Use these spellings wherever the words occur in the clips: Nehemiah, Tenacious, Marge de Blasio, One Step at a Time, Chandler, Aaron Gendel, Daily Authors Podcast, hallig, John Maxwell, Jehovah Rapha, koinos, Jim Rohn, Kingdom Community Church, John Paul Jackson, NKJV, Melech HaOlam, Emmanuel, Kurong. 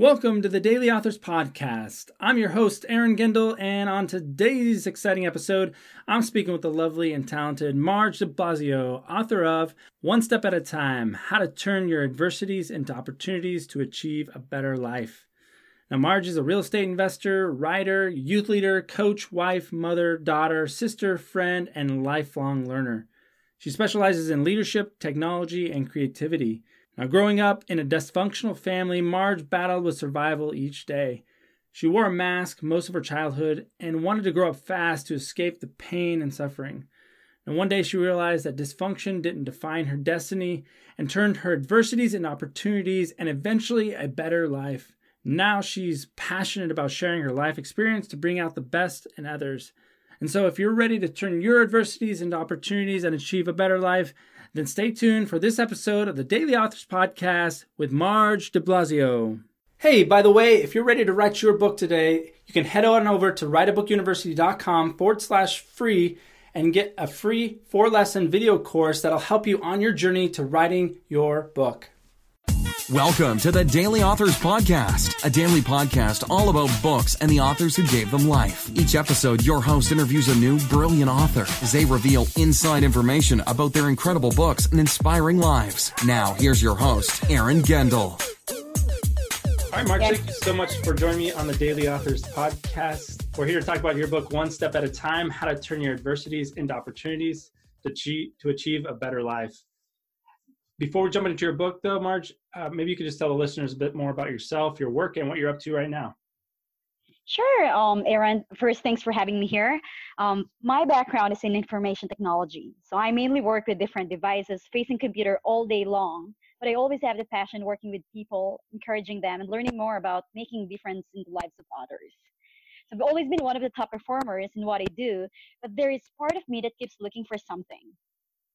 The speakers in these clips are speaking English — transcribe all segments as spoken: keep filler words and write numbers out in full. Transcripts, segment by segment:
Welcome to the Daily Authors Podcast. I'm your host, Aaron Gendel, and on today's exciting episode, I'm speaking with the lovely and talented Marge de Blasio, author of One Step at a Time, How to Turn Your Adversities into Opportunities to Achieve a Better Life. Now, Marge is a real estate investor, writer, youth leader, coach, wife, mother, daughter, sister, friend, and lifelong learner. She specializes in leadership, technology, and creativity. Now, growing up in a dysfunctional family, Marge battled with survival each day. She wore a mask most of her childhood and wanted to grow up fast to escape the pain and suffering. And one day she realized that dysfunction didn't define her destiny and turned her adversities into opportunities and eventually a better life. Now she's passionate about sharing her life experience to bring out the best in others. And so if you're ready to turn your adversities into opportunities and achieve a better life, then stay tuned for this episode of the Daily Authors Podcast with Marge de Blasio. Hey, by the way, if you're ready to write your book today, you can head on over to write a book university dot com forward slash free and get a free four-lesson video course that'll help you on your journey to writing your book. Welcome to the Daily Authors Podcast, a daily podcast all about books and the authors who gave them life. Each episode, your host interviews a new, brilliant author as they reveal inside information about their incredible books and inspiring lives. Now, here's your host, Aaron Gendel. All right, Marge, yes. Thank you so much for joining me on the Daily Authors Podcast. We're here to talk about your book, One Step at a Time, How to Turn Your Adversities into Opportunities to Achieve, to achieve a Better Life. Before we jump into your book, though, Marge, uh, maybe you could just tell the listeners a bit more about yourself, your work, and what you're up to right now. Sure, um, Aaron. First, thanks for having me here. Um, my background is in information technology, so I mainly work with different devices, facing computer all day long, but I always have the passion working with people, encouraging them, and learning more about making a difference in the lives of others. So I've always been one of the top performers in what I do, but there is part of me that keeps looking for something,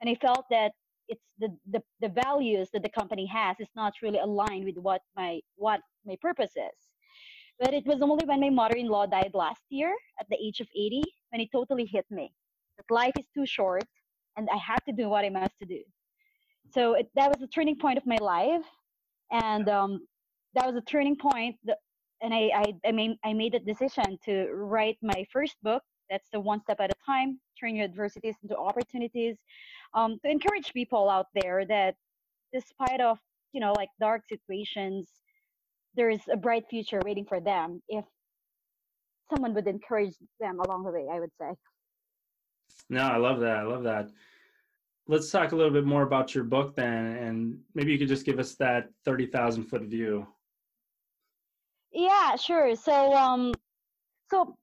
and I felt that it's the, the the values that the company has is not really aligned with what my what my purpose is. But it was only when my mother-in-law died last year at the age of eighty when it totally hit me that life is too short and I have to do what I must to do. So it, that was the turning point of my life, and um, that was a turning point. That, and I I I made I made the decision to write my first book. That's the One Step at a Time, Turn Your Adversities into Opportunities, um, to encourage people out there that despite of, you know, like dark situations, there is a bright future waiting for them if someone would encourage them along the way, I would say. No, I love that. I love that. Let's talk a little bit more about your book then, and maybe you could just give us that thirty thousand foot view. Yeah, sure. So, um, so,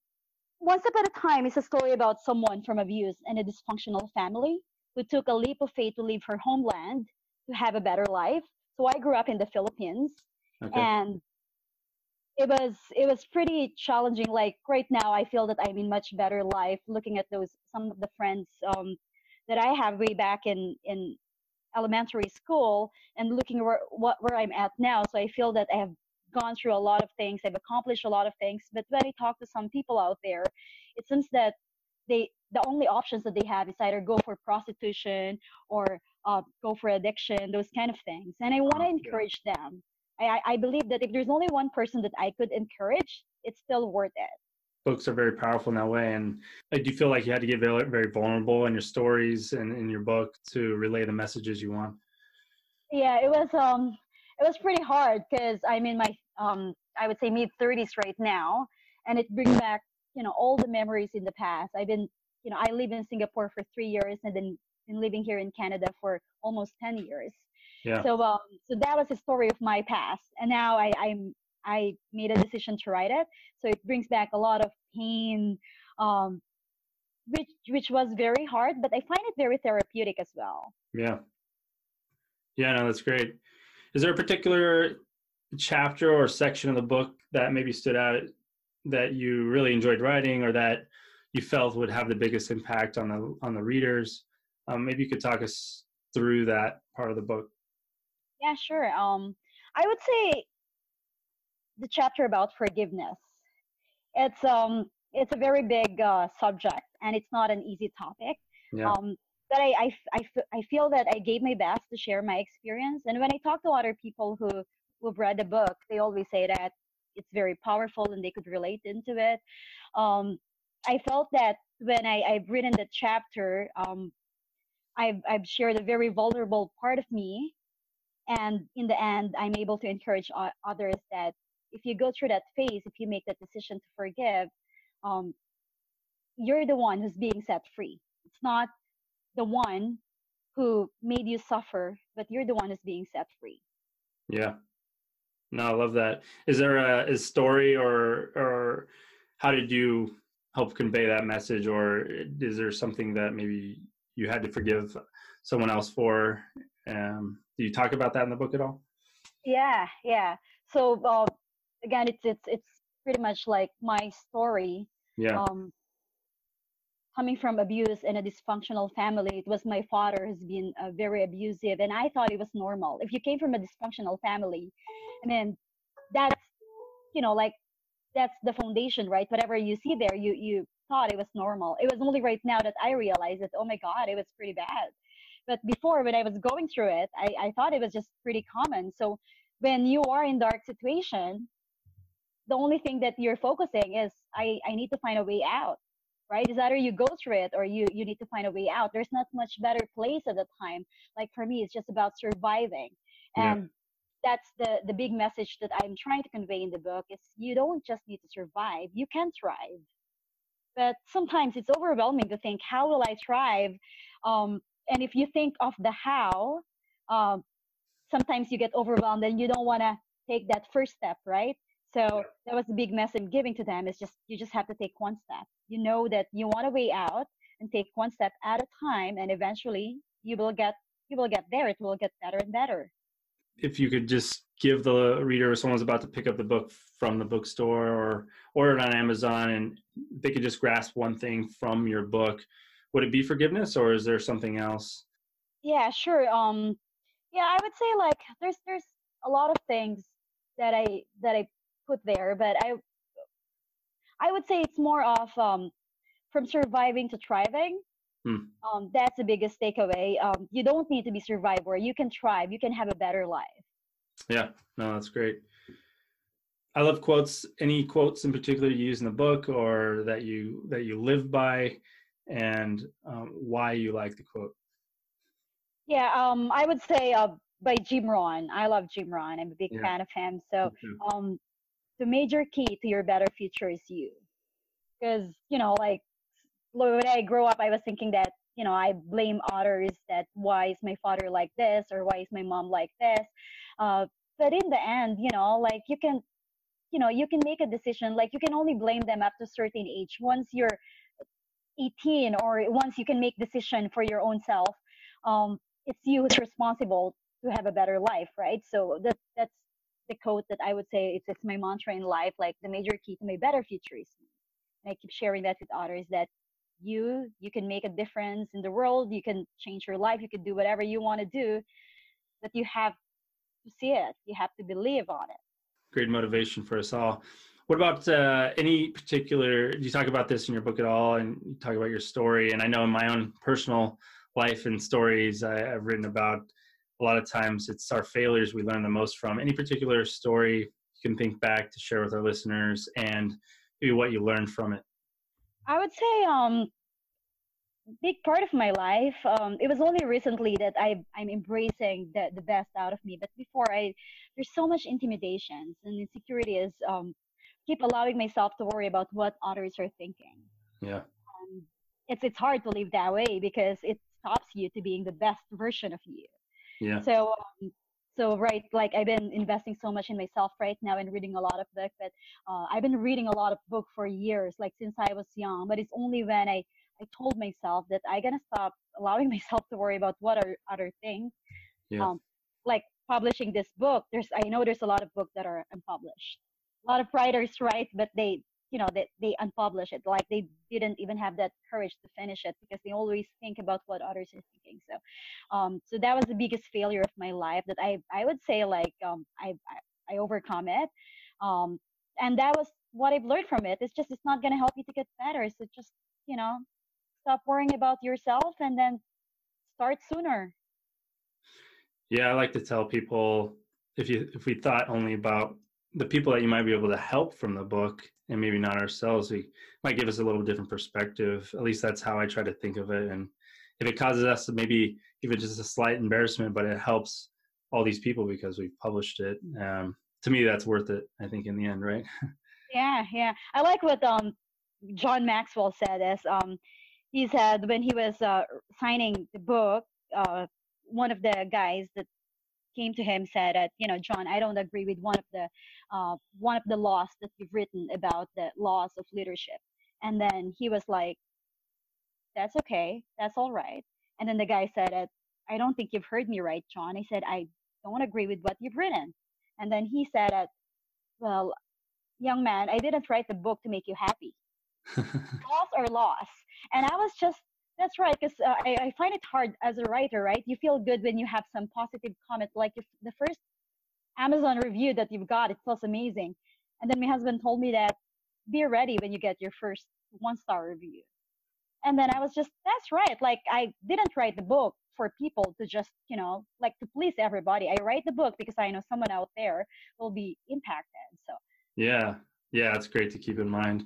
One Step at a Time is a story about someone from abuse and a dysfunctional family who took a leap of faith to leave her homeland to have a better life. So I grew up in the Philippines, okay. And it was it was pretty challenging. Like right now, I feel that I'm in much better life looking at those some of the friends um, that I have way back in, in elementary school and looking where what where I'm at now. So I feel that I have gone through a lot of things, I've accomplished a lot of things, but when I talk to some people out there, it seems that they the only options that they have is either go for prostitution or uh, go for addiction, those kind of things. And I want to encourage them. I, I believe that if there's only one person that I could encourage, it's still worth it. Books are very powerful in that way, and I do feel like you had to get very, very vulnerable in your stories and in your book to relay the messages you want. Yeah, it was... um. It was pretty hard because I'm in my, um, I would say mid thirties right now, and it brings back, you know, all the memories in the past. I've been, you know, I lived in Singapore for three years and then been living here in Canada for almost ten years. Yeah. So, um, so that was a story of my past, and now I, I'm, I made a decision to write it. So it brings back a lot of pain, um, which, which was very hard, but I find it very therapeutic as well. Yeah. Yeah, no, that's great. Is there a particular chapter or section of the book that maybe stood out that you really enjoyed writing or that you felt would have the biggest impact on the on the readers? Um, maybe you could talk us through that part of the book. Yeah, sure. Um, I would say the chapter about forgiveness. It's um it's a very big uh, subject, and it's not an easy topic. Yeah. Um, But I, I, I, I feel that I gave my best to share my experience. And when I talk to other people who who've read the book, they always say that it's very powerful and they could relate into it. Um, I felt that when I, I've written the chapter, um, I've, I've shared a very vulnerable part of me. And in the end, I'm able to encourage others that if you go through that phase, if you make that decision to forgive, um, you're the one who's being set free. It's not the one who made you suffer, but you're the one who's being set free. Yeah. No, I love that. Is there a, a story or or how did you help convey that message? Or is there something that maybe you had to forgive someone else for? Um, do you talk about that in the book at all? Yeah, yeah. So uh, again, it's it's it's pretty much like my story. Yeah. Um, coming from abuse and a dysfunctional family, it was my father who's been uh, very abusive, and I thought it was normal. If you came from a dysfunctional family, I mean, that's you know like that's the foundation, right? Whatever you see there, you you thought it was normal. It was only right now that I realized that, oh my God, it was pretty bad. But before, when I was going through it, I, I thought it was just pretty common. So when you are in dark situation, the only thing that you're focusing is, I, I need to find a way out, right? It's either you go through it or you, you need to find a way out. There's not much better place at the time. Like for me, it's just about surviving. And yeah. that's the, the big message that I'm trying to convey in the book is you don't just need to survive. You can thrive. But sometimes it's overwhelming to think, how will I thrive? Um, And if you think of the how, um, sometimes you get overwhelmed and you don't want to take that first step, right? So that was the big message I'm giving to them is just, you just have to take one step. You know that you want a way out and take one step at a time. And eventually you will get, you will get there. It will get better and better. If you could just give the reader or someone's about to pick up the book from the bookstore or order it on Amazon and they could just grasp one thing from your book, would it be forgiveness or is there something else? Yeah, sure. Um, yeah, I would say like there's there's a lot of things that I that I put there, but I I would say it's more of um, from surviving to thriving. Hmm. Um, that's the biggest takeaway. Um, you don't need to be survivor. You can thrive. You can have a better life. Yeah, no, that's great. I love quotes. Any quotes in particular you use in the book or that you that you live by? And um, why you like the quote? Yeah, um, I would say uh, by Jim Rohn. I love Jim Rohn. I'm a big yeah. fan of him. So um, the major key to your better future is you. Because, you know, like when I grew up, I was thinking that, you know, I blame others that why is my father like this or why is my mom like this? Uh, but in the end, you know, like you can, you know, you can make a decision. Like you can only blame them up to a certain age. Once you're eighteen or once you can make decision for your own self, um, it's you who's responsible to have a better life, right? So that that's the quote that I would say it's, it's my mantra in life, like the major key to my better future is me. And I keep sharing that with others that you you can make a difference in the world, you can change your life, you can do whatever you want to do, but you have to see it, you have to believe on it. Great motivation for us all. What about uh, any particular, do you talk about this in your book at all and you talk about your story? And I know in my own personal life and stories I, I've written about, a lot of times it's our failures we learn the most from. Any particular story you can think back to share with our listeners and maybe what you learned from it? I would say um, big part of my life, um, it was only recently that I, I'm embracing the, the best out of me. But before, I there's so much intimidations and insecurities. Um, keep allowing myself to worry about what others are thinking. Yeah. Um, it's it's hard to live that way because it stops you to being the best version of you. Yeah. So um, so right, like I've been investing so much in myself right now and reading a lot of books, but uh, I've been reading a lot of books for years, like since I was young, but it's only when I, I told myself that I gotta stop allowing myself to worry about what are other things. Yeah. Um, like publishing this book, there's I know there's a lot of books that are unpublished. A lot of writers write, but they, you know, they, they unpublish it. Like they didn't even have that courage to finish it because they always think about what others are thinking. So, um, so that was the biggest failure of my life that I, I would say like, um, I, I, I overcome it. Um, and that was what I've learned from it. It's just, it's not going to help you to get better. So just, you know, stop worrying about yourself and then start sooner. Yeah. I like to tell people, if you if we thought only about the people that you might be able to help from the book and maybe not ourselves, we might give us a little different perspective. At least that's how I try to think of it. And if it causes us to maybe even just a slight embarrassment, but it helps all these people because we've published it. Um, to me, that's worth it, I think, in the end, right? Yeah, yeah. I like what um, John Maxwell said. As um, he said when he was uh, signing the book, uh, one of the guys that came to him said that, you know, John, I don't agree with one of the uh, one of the laws that you've written about the laws of leadership. And then he was like, that's okay, that's all right. And then the guy said, it, I don't think you've heard me right, John. I said, I don't agree with what you've written. And then he said, it, well, young man, I didn't write the book to make you happy. Laws are laws. And I was just, that's right, because uh, I, I find it hard as a writer, right? You feel good when you have some positive comment, like if the first Amazon review that you've got, it was amazing. And then my husband told me that, be ready when you get your first one-star review. And then I was just, that's right. Like, I didn't write the book for people to just, you know, like to please everybody. I write the book because I know someone out there will be impacted. So yeah, yeah, it's great to keep in mind.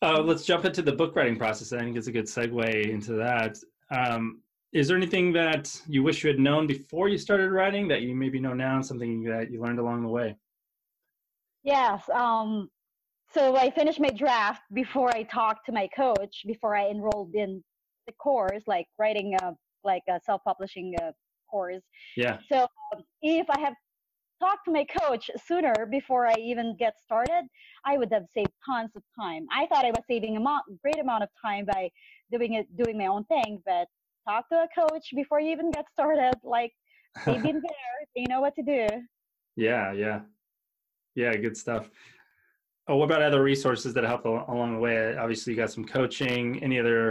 Uh, let's jump into the book writing process. I think it's a good segue into that. Um, is there anything that you wish you had known before you started writing that you maybe know now, and something that you learned along the way? Yes. Um, So I finished my draft before I talked to my coach, before I enrolled in the course, like writing a, like a self-publishing uh, course. Yeah. So um, if I have talked to my coach sooner before I even get started, I would have saved tons of time. I thought I was saving a mo- great amount of time by doing it, doing my own thing, but talk to a coach before you even get started. Like, they've been there, they know what to do. Yeah. Yeah. Yeah. Good stuff. Oh, what about other resources that help along the way? Obviously, you got some coaching. Any other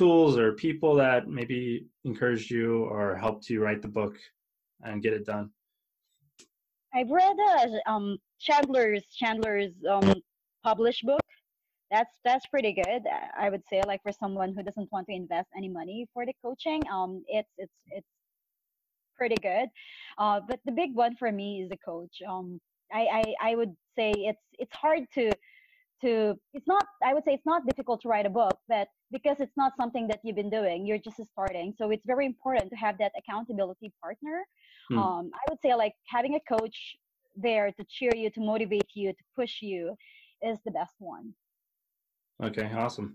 tools or people that maybe encouraged you or helped you write the book and get it done? I've read uh, um, Chandler's Chandler's um, published book. That's that's pretty good, I would say. Like, for someone who doesn't want to invest any money for the coaching, um, it's it's it's pretty good. Uh, but the big one for me is the coach. Um, I, I I would. say it's it's hard to to it's not I would say it's not difficult to write a book, but because it's not something that you've been doing, you're just starting, so it's very important to have that accountability partner. hmm. um I would say, like, having a coach there to cheer you, to motivate you, to push you is the best one. Okay, awesome.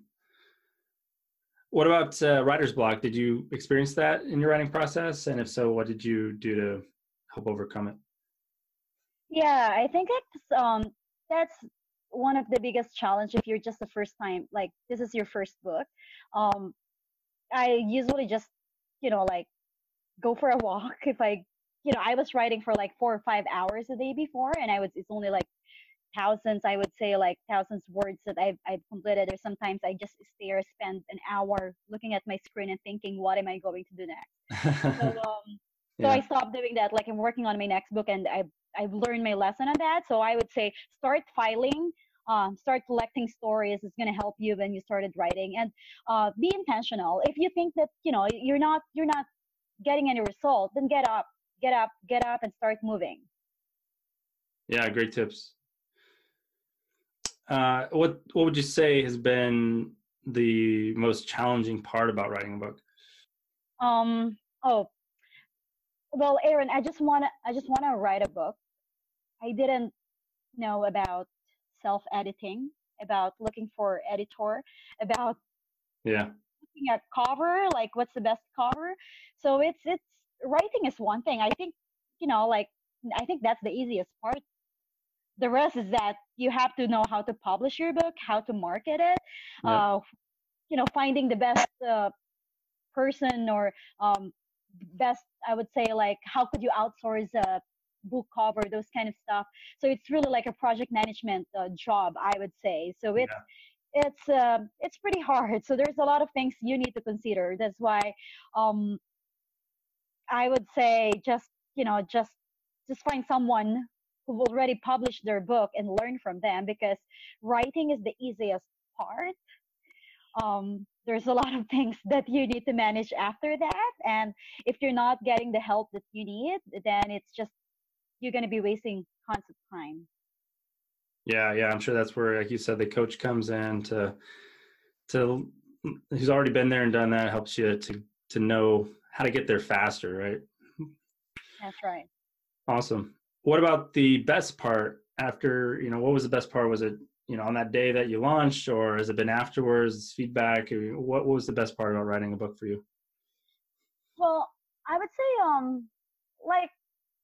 What about uh, writer's block? Did you experience that in your writing process, and if so, what did you do to help overcome it? Yeah, I think it's, um, that's one of the biggest challenges if you're just the first time, like, this is your first book. Um, I usually just, you know, like, go for a walk. If I, you know, I was writing for like four or five hours a day before, and I was, it's only like thousands, I would say like thousands words that I've, I've completed. Or sometimes I just stare, spend an hour looking at my screen and thinking, what am I going to do next? so, um, so yeah. I stopped doing that. Like, I'm working on my next book, and I I've learned my lesson on that. So I would say start filing, um, start collecting stories. It's going to help you when you started writing, and uh, be intentional. If you think that, you know, you're not, you're not getting any result, then get up, get up, get up and start moving. Yeah. Great tips. Uh, what, what would you say has been the most challenging part about writing a book? Um, oh, Well, Aaron, I just want to, I just want to write a book. I didn't know about self-editing, about looking for editor, about yeah. looking at cover, like what's the best cover. So it's, it's writing is one thing. I think, you know, like, I think that's the easiest part. The rest is that you have to know how to publish your book, how to market it, yeah. uh, you know, finding the best uh, person or, um, best, I would say, like, how could you outsource a book cover, those kind of stuff. So it's really like a project management uh, job, I would say. So it's yeah. it's uh, it's pretty hard. So there's a lot of things you need to consider. That's why um, I would say just you know just just find someone who already published their book and learn from them, because writing is the easiest part. Um, there's a lot of things that you need to manage after that. And if you're not getting the help that you need, then it's just, you're going to be wasting constant time. Yeah. Yeah. I'm sure that's where, like you said, the coach comes in to, to, who's already been there and done that, helps you to, to know how to get there faster. Right. That's right. Awesome. What about the best part after, you know, what was the best part? Was it, you know, on that day that you launched, or has it been afterwards, feedback? What, what was the best part about writing a book for you? Well, I would say, um, like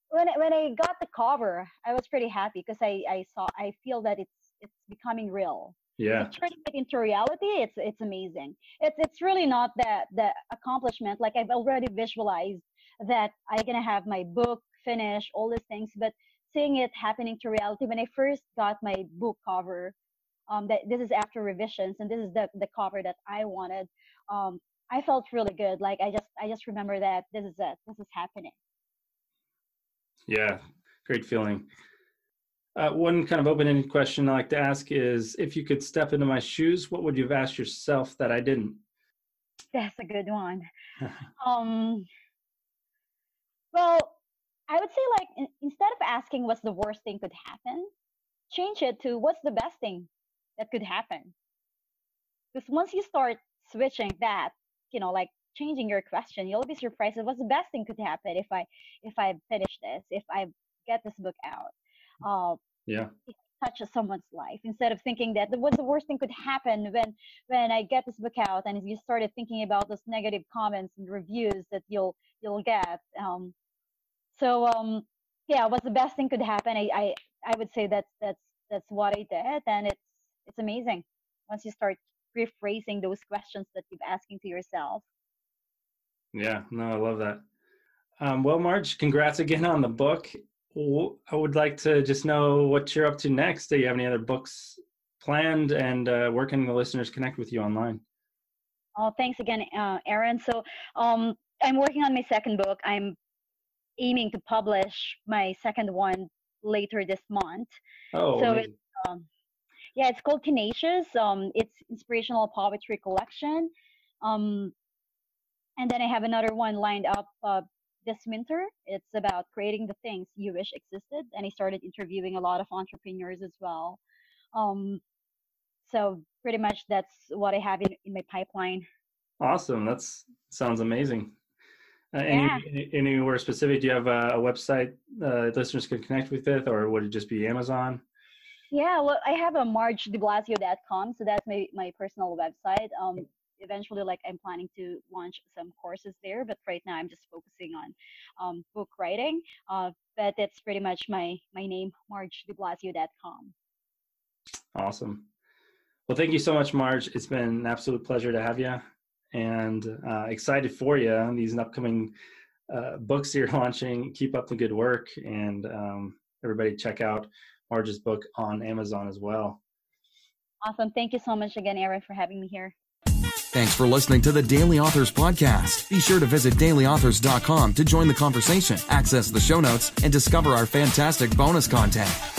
when I, when I got the cover, I was pretty happy because I, I saw, I feel that it's, it's becoming real. Yeah. It's turning it into reality. It's, it's amazing. It's, it's really not that the accomplishment. Like I've already visualized that I'm going to have my book finished, all these things, but seeing it happening to reality. When I first got my book cover, um, that this is after revisions, and this is the, the cover that I wanted. Um, I felt really good. Like I just, I just remember that this is it. This is happening. Yeah, great feeling. Uh, one kind of open-ended question I like to ask is, if you could step into my shoes, what would you have asked yourself that I didn't? That's a good one. um, well, I would say, like, in, instead of asking what's the worst thing could happen, change it to what's the best thing that could happen. Because once you start switching that, you know, like, changing your question, you'll be surprised at what's the best thing could happen if I if I finish this, if I get this book out. Uh, yeah. It touches someone's life, instead of thinking that what's the worst thing could happen when when I get this book out, and if you started thinking about those negative comments and reviews that you'll you'll get. Um, so um, yeah, what's the best thing could happen? I, I I would say that's that's that's what I did, and it's it's amazing once you start rephrasing those questions that you're asking to yourself. Yeah, no, I love that. Um, well, Marge, congrats again on the book. I would like to just know what you're up to next. Do you have any other books planned, and uh, where can the listeners connect with you online? Oh, thanks again, uh, Aaron. So um, I'm working on my second book. I'm aiming to publish my second one later this month. Oh, so it's, um, yeah, it's called Tenacious. Um, it's inspirational poetry collection. Um, And then I have another one lined up uh, this winter. It's about creating the things you wish existed. And I started interviewing a lot of entrepreneurs as well. Um, so pretty much that's what I have in, in my pipeline. Awesome. That sounds amazing. Uh, yeah. any, anywhere specific? Do you have a, a website uh, listeners can connect with it, or would it just be Amazon? Yeah, well, I have a marge de blasio dot com. So that's my, my personal website. Um, Eventually, like I'm planning to launch some courses there, but right now I'm just focusing on um, book writing. Uh, but that's pretty much my my name, marge de blasio dot com. Awesome. Well, thank you so much, Marge. It's been an absolute pleasure to have you, and uh, excited for you on these upcoming uh, books you're launching. Keep up the good work, and um, everybody check out Marge's book on Amazon as well. Awesome. Thank you so much again, Aaron, for having me here. Thanks for listening to the Daily Authors Podcast. Be sure to visit daily authors dot com to join the conversation, access the show notes, and discover our fantastic bonus content.